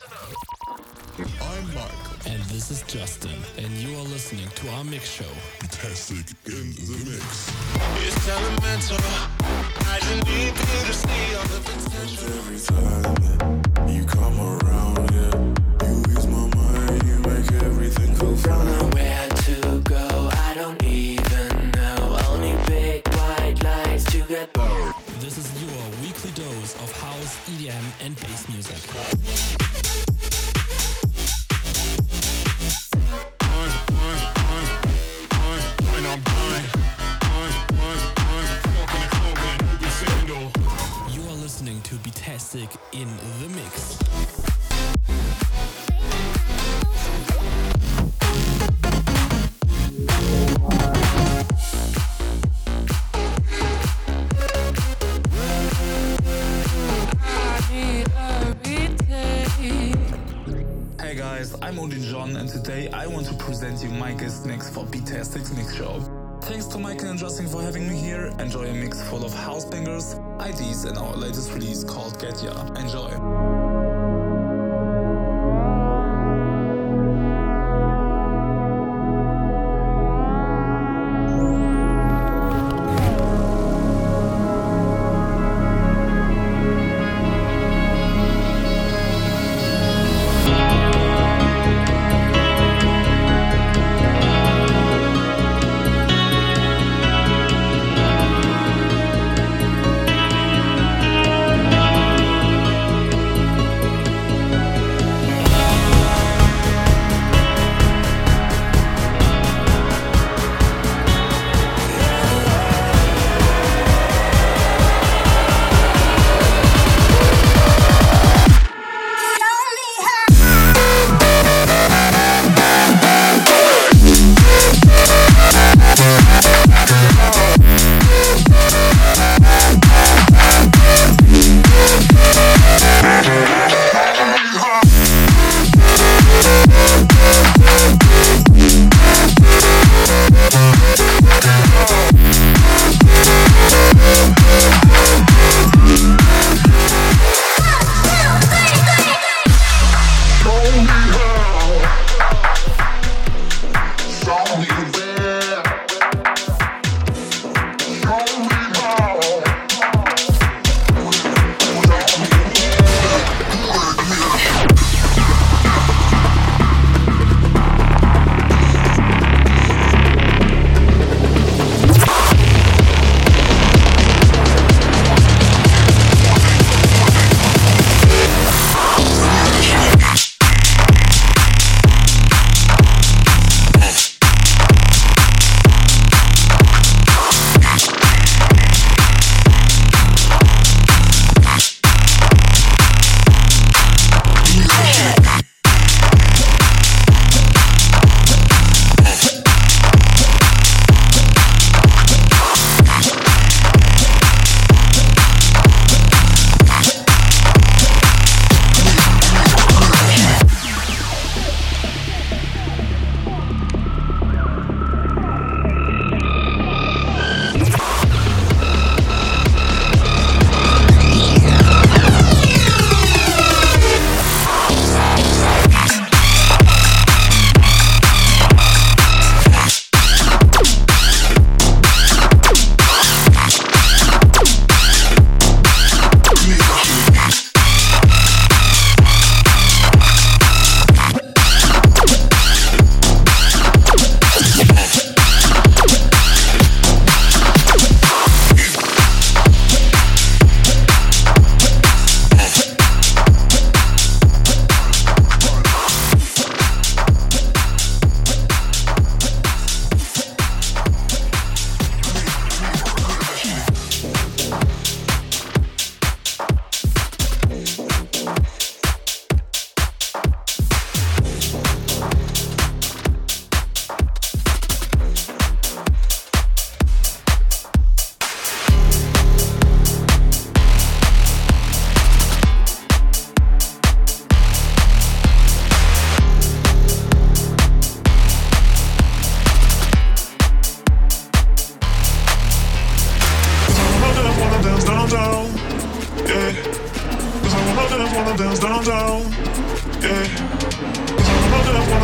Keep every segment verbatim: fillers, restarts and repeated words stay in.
Listen up. I'm Mark. And this is Justin. And you are listening to our mix show. Fantastic in the mix. It's elemental. I just need you to see all the potential. And every time you come around here, yeah, you ease my mind. You make everything go fine. Don't know where to go. I don't even know. Only big white lights to get by. This is your weekly dose of house, E D M, and bass music. You are listening to B T S six in the mix. And today I want to present you my guest mix for B T S six Mix Show. Thanks to Michael and Justin for having me here. Enjoy a mix full of house bangers, I Ds and our latest release called Get Ya. Enjoy!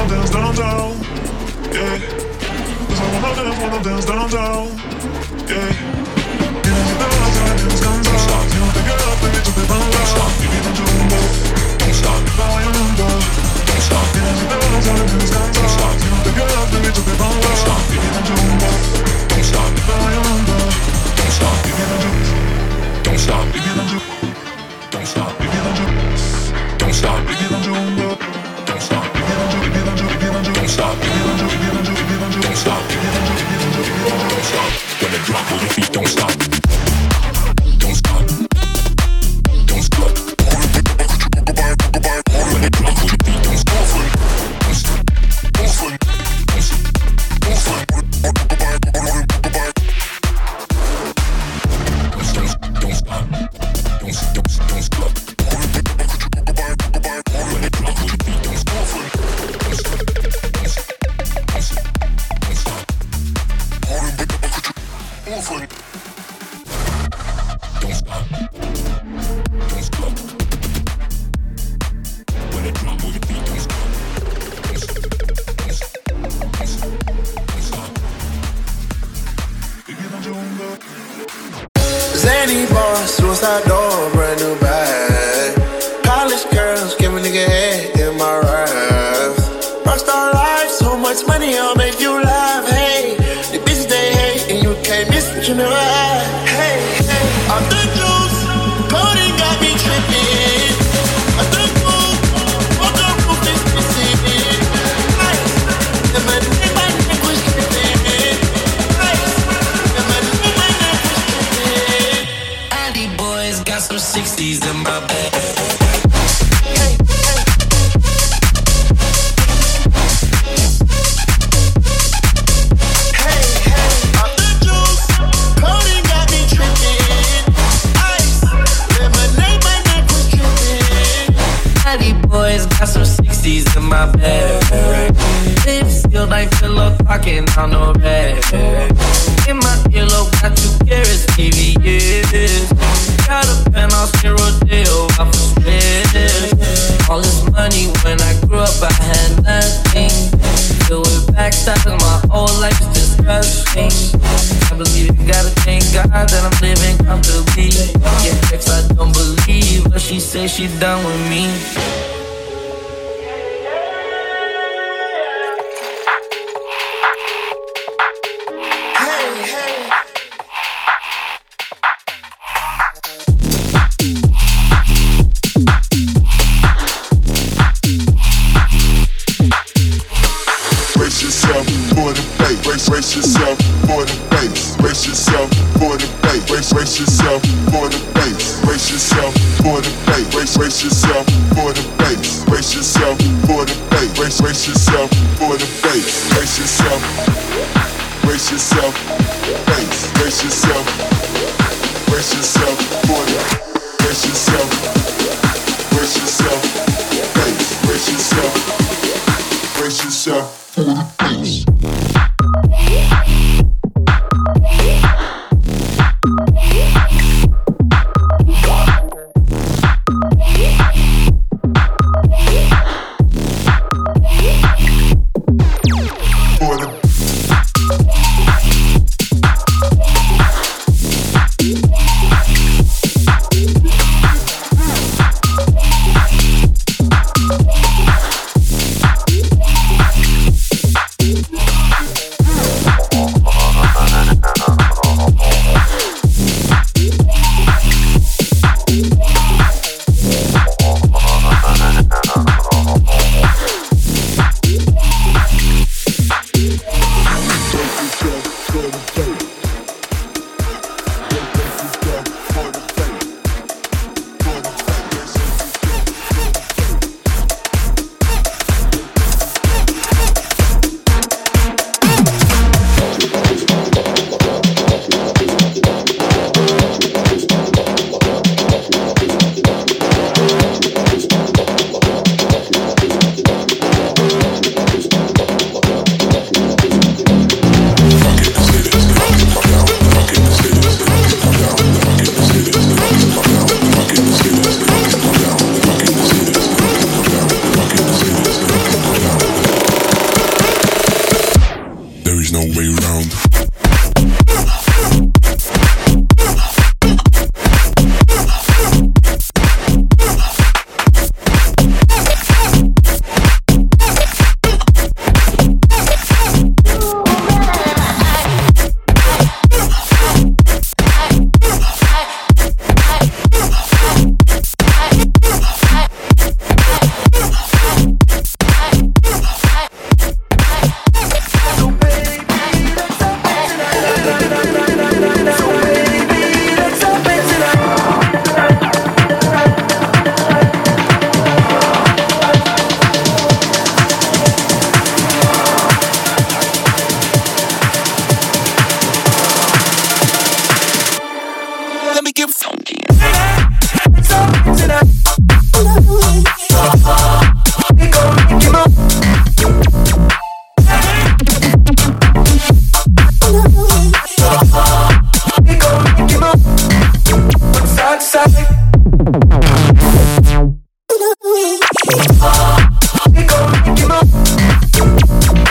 wanna dance down down, yeah. Cause I wanna dance, wanna dance down down, yeah. You know you dance, I dance down down. You know pick it up, baby, to the ground down. You need to do more, don't stop. Now you remember, don't stop. You know you dance, I dance down down. You know pick it up, baby, to the ground down. You need to do more, don't stop. Now you remember, don't stop. You need to do, don't stop. You need to do, don't stop. You need to do, don't stop. You need to do more. Don't stop, don't stop, don't stop, don't stop. When it drops on your feet, don't stop. Don't stop, don't stop. When it drops on your feet, don't stop. Don't stop, don't stop, don't stop. Don't stop, don't stop, don't stop. Suicide door, brand new bag. College girls, give a nigga head in my raps. Rockstar life, so much money, I'll make you laugh. Hey, the bitches they hate, and you can't miss what you never had. Hey, hey, I'm the juice, Cody got me tripping. I'm the juice, what the roof is missing. Nice, and my name, my neck was tripping. Nice, and my name, my neck was tripping. Andy boys got some sixties in my bag. In my bed, lips sealed like pillow talking on no bed. In my earlobe got two carrots, D V S. Got a pen, I'll steal a deal off a strip. All this money when I grew up I had nothing. Filled with backstabbing, my whole life's disgusting. I believe you gotta thank God that I'm living comfortably. Yeah, ex I don't believe, but she says she done with me. Brace yourself for the bass. Brace yourself for the bass. Brace, brace yourself for the bass. Brace yourself for the bass. Brace, brace yourself for the bass. Brace yourself for the bass. Brace, brace yourself for the bass. Brace yourself. Brace yourself. Bass. Brace yourself. Brace yourself for the. Brace yourself. Brace yourself. Bass. Brace yourself. Brace yourself for the bass.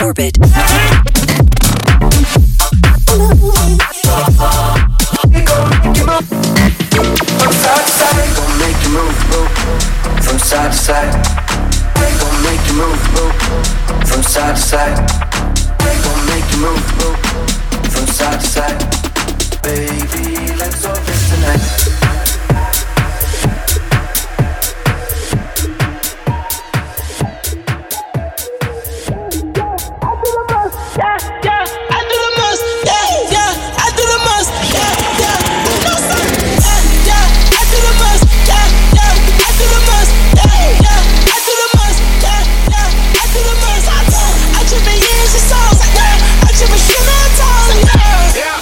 Orbit. From side to side, they gon' make you move, boo. From side to side, they gon' make you move, boo. From side to side, baby, let's all dance tonight. I do the most, yeah, yeah. I do the most, yeah, yeah. I do the most, yeah, yeah. No, sir. Yeah, yeah. I do the most, yeah, yeah. I do the most. Yeah, yeah, I do the most, yeah, yeah, I do the most. I do, I trip in years and songs, yeah, I trip in human tones, yeah, yeah.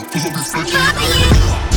down. You gon' be freaking out. Oh,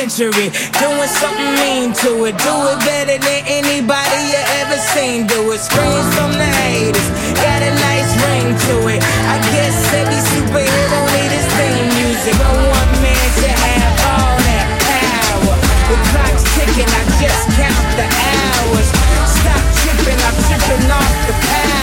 baby, doing something mean to it, do it better than anybody you ever seen do it. Screams from the haters, got a nice ring to it. I guess every superhero need his theme music. No one man should have all that power. The clock's ticking, I just count the hours. Stop tripping, I'm tripping off the power.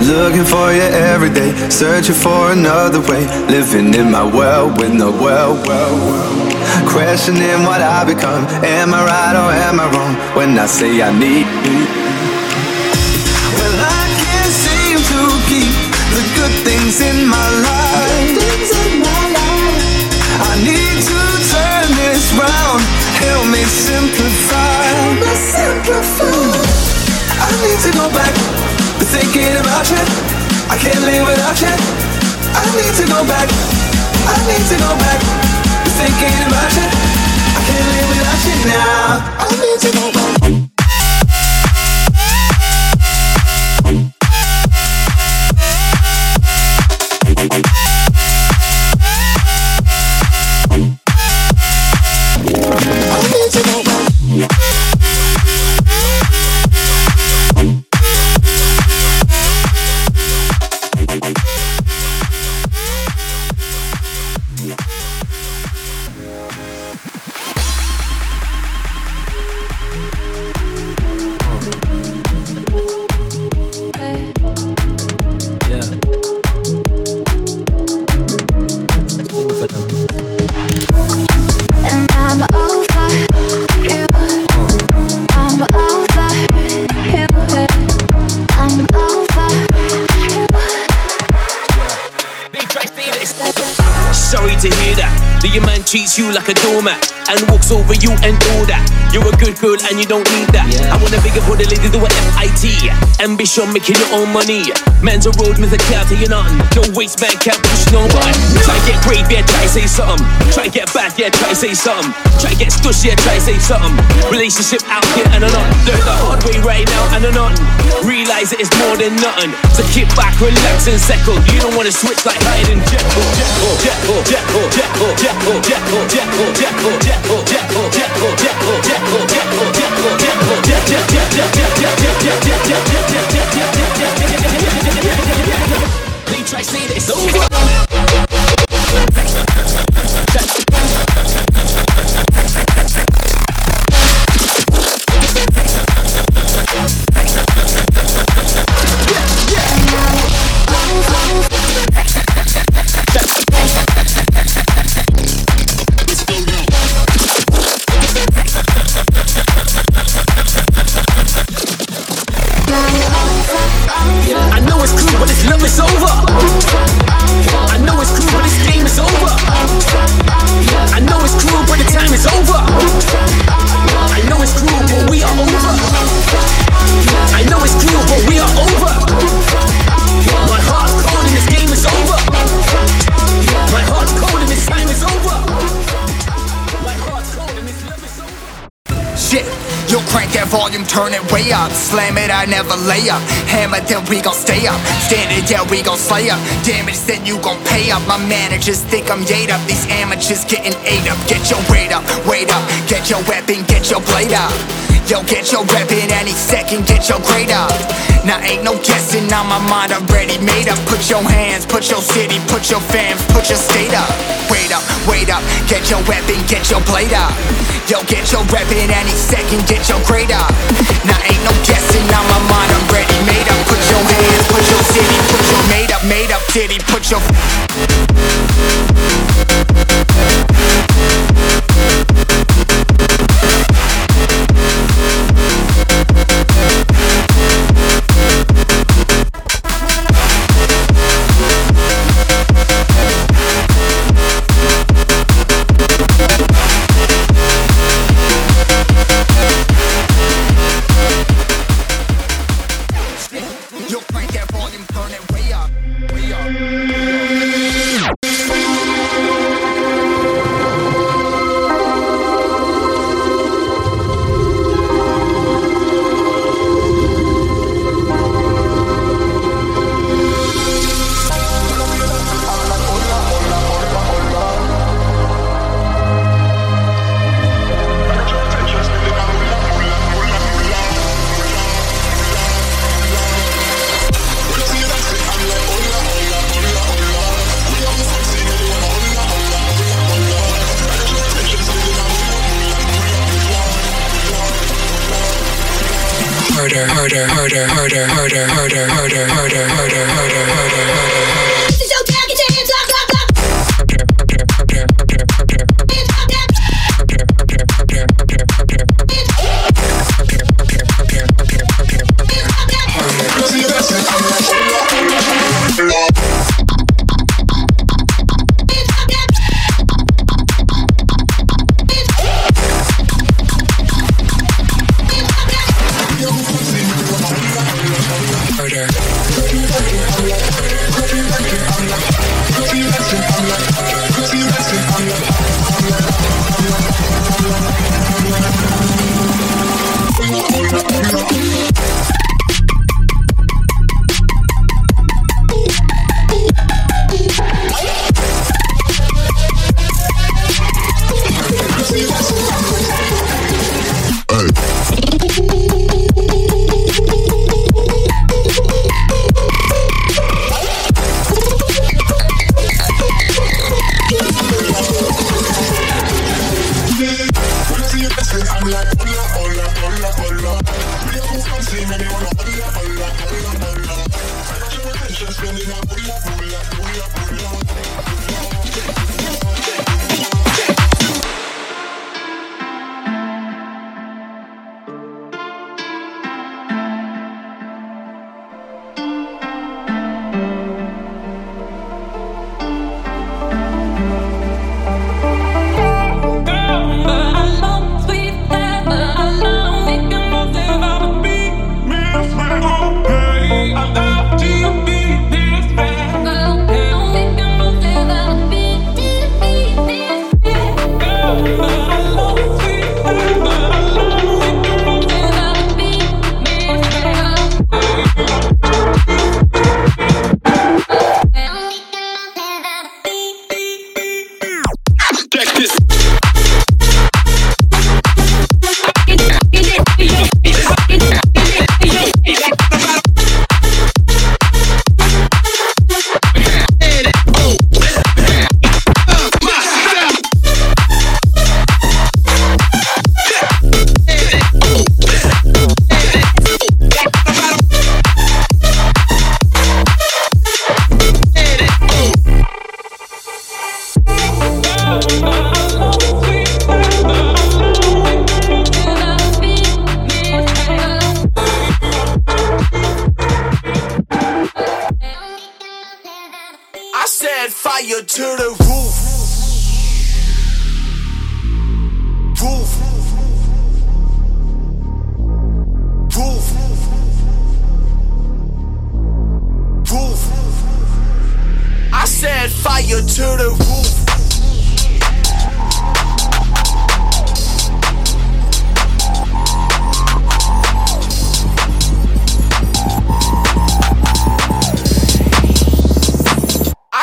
Looking for you every day, searching for another way. Living in my world with no well, well, well. Questioning what I become. Am I right or am I wrong when I say I need you? Well, I can't seem to keep the good things in my life. I need to turn this round. Help me simplify. I need to go back. Been thinking about you, I can't live without you. I need to go back, I need to go back. Been thinking about you, I can't live without you now. I need to go back. Treats you like a doormat and walks over you and all that. You're a good girl and you don't need that. Yeah. I want a bigger body lady, do a F I T. Ambition, making your own money. Man's a road, Mister Cow, tell you nothing. No waistband, can't push no button. Try to get brave, yeah, try to say something. Try to get bad, yeah, try to say something. Try to get stush, yeah, try to say something. Relationship out here and a nothing. Learn the hard way right now and a nothing. Realize that it's more than nothing. So kick back, relax and settle. You don't want to switch like hide and Jekyll. Jekyll, Jekyll, Jekyll, Jekyll, Jekyll. They try to say that it's over. Turn it way up, slam it, I never lay up. Hammer, then we gon' stay up. Stand it, yeah, we gon' slay up. Damage, then you gon' pay up. My managers think I'm yayed up. These amateurs getting ate up. Get your weight up, weight up. Get your weapon, get your blade up. Yo, get your weapon any second, get your grade up. Now ain't no guessing, now my mind already made up. Put your hands, put your city, put your fans, put your state up. Wait up, wait up. Get your weapon, get your blade up. Yo, get your weapon any second, get your grade up. Now ain't no guessing, now my mind already made up. Put your hands, put your city, put your made up, made up city, put your. Hola, hola, hola. harder, harder, harder, harder, harder, harder, harder, harder, harder, harder, harder. This is your back, get your hands up, up, up. Harder, harder, harder, harder, harder, harder. Hands up, up. Harder, harder, harder, harder, harder, harder. Harder, harder, harder, harder, harder, harder. Harder, cause you're the best.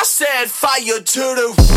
I said fire to the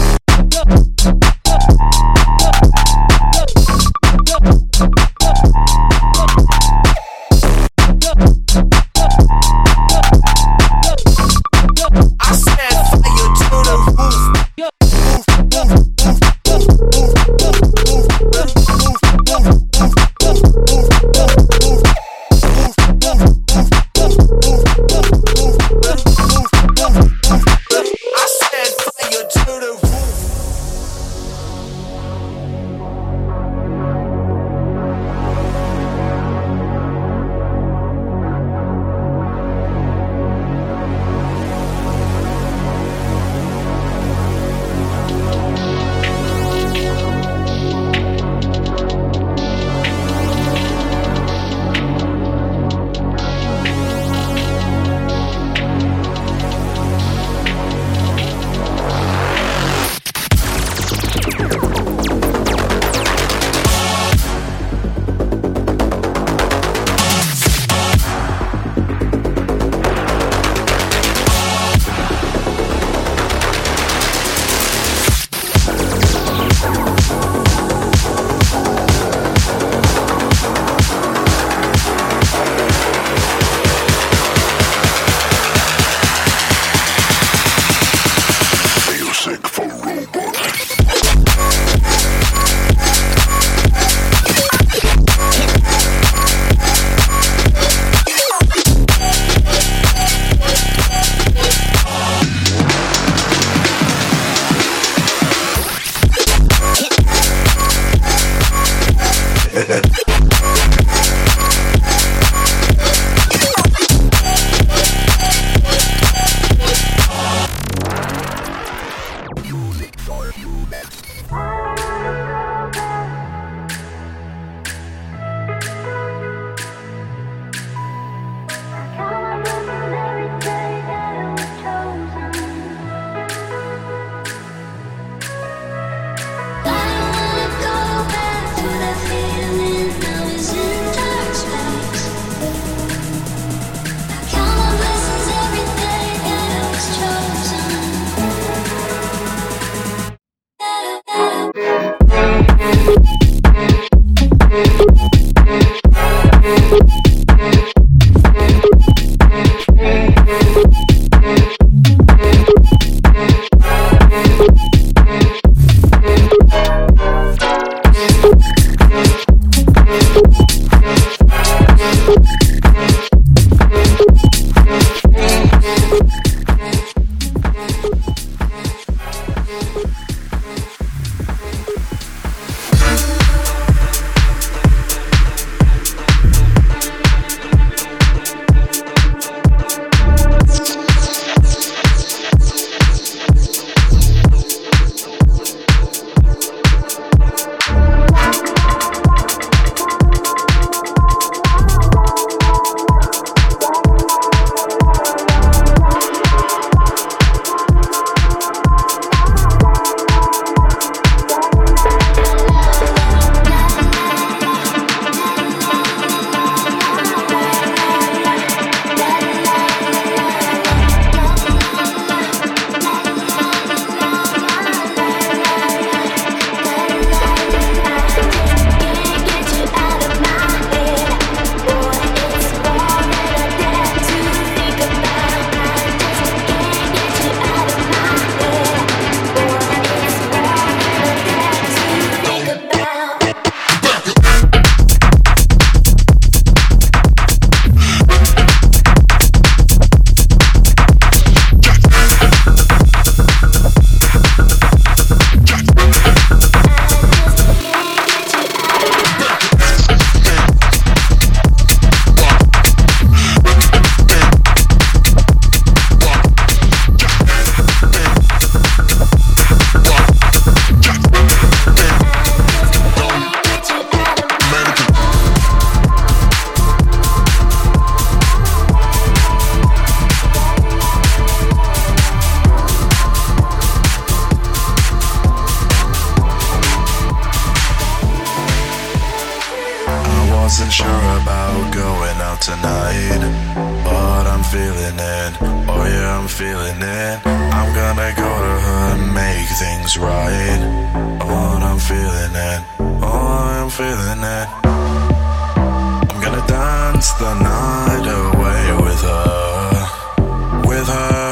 feeling it. Oh yeah, I'm feeling it. I'm gonna go to her and make things right. Oh, and I'm feeling it. Oh, I'm feeling it. I'm gonna dance the night away with her. With her.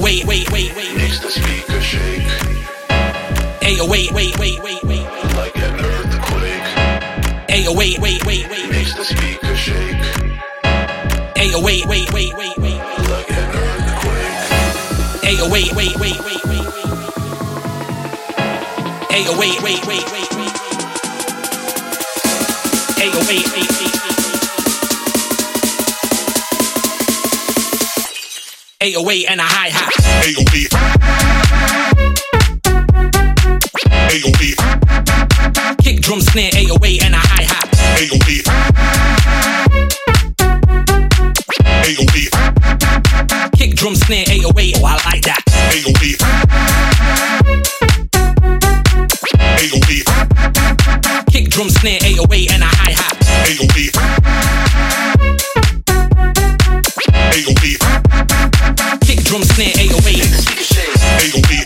Wait, wait, wait, wait. Makes the speaker shake. Ayo, wait, wait, wait, wait, wait. Like an earthquake. Ayo, wait, wait, wait, wait. Makes the speaker shake. Ayo, wait, wait, wait, wait, wait. Like an earthquake. Ayo, wait, wait, wait, wait, wait. Ayo, wait, wait, wait, wait, wait. Ayo, wait, wait, wait, wait. eight oh eight and a hi hat. eight oh eight. eight oh eight. Kick drum snare eight oh eight and a hi hat. eight oh eight. eight oh eight. Kick drum snare eight oh eight. Oh, I like that. eight oh eight. eight oh eight. Kick drum snare eight oh eight and a hi hat. eight oh eight. eight oh eight. Kick drum snare eight oh eight. eight oh eight. eight oh eight.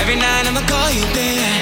Every night I'ma call you, baby.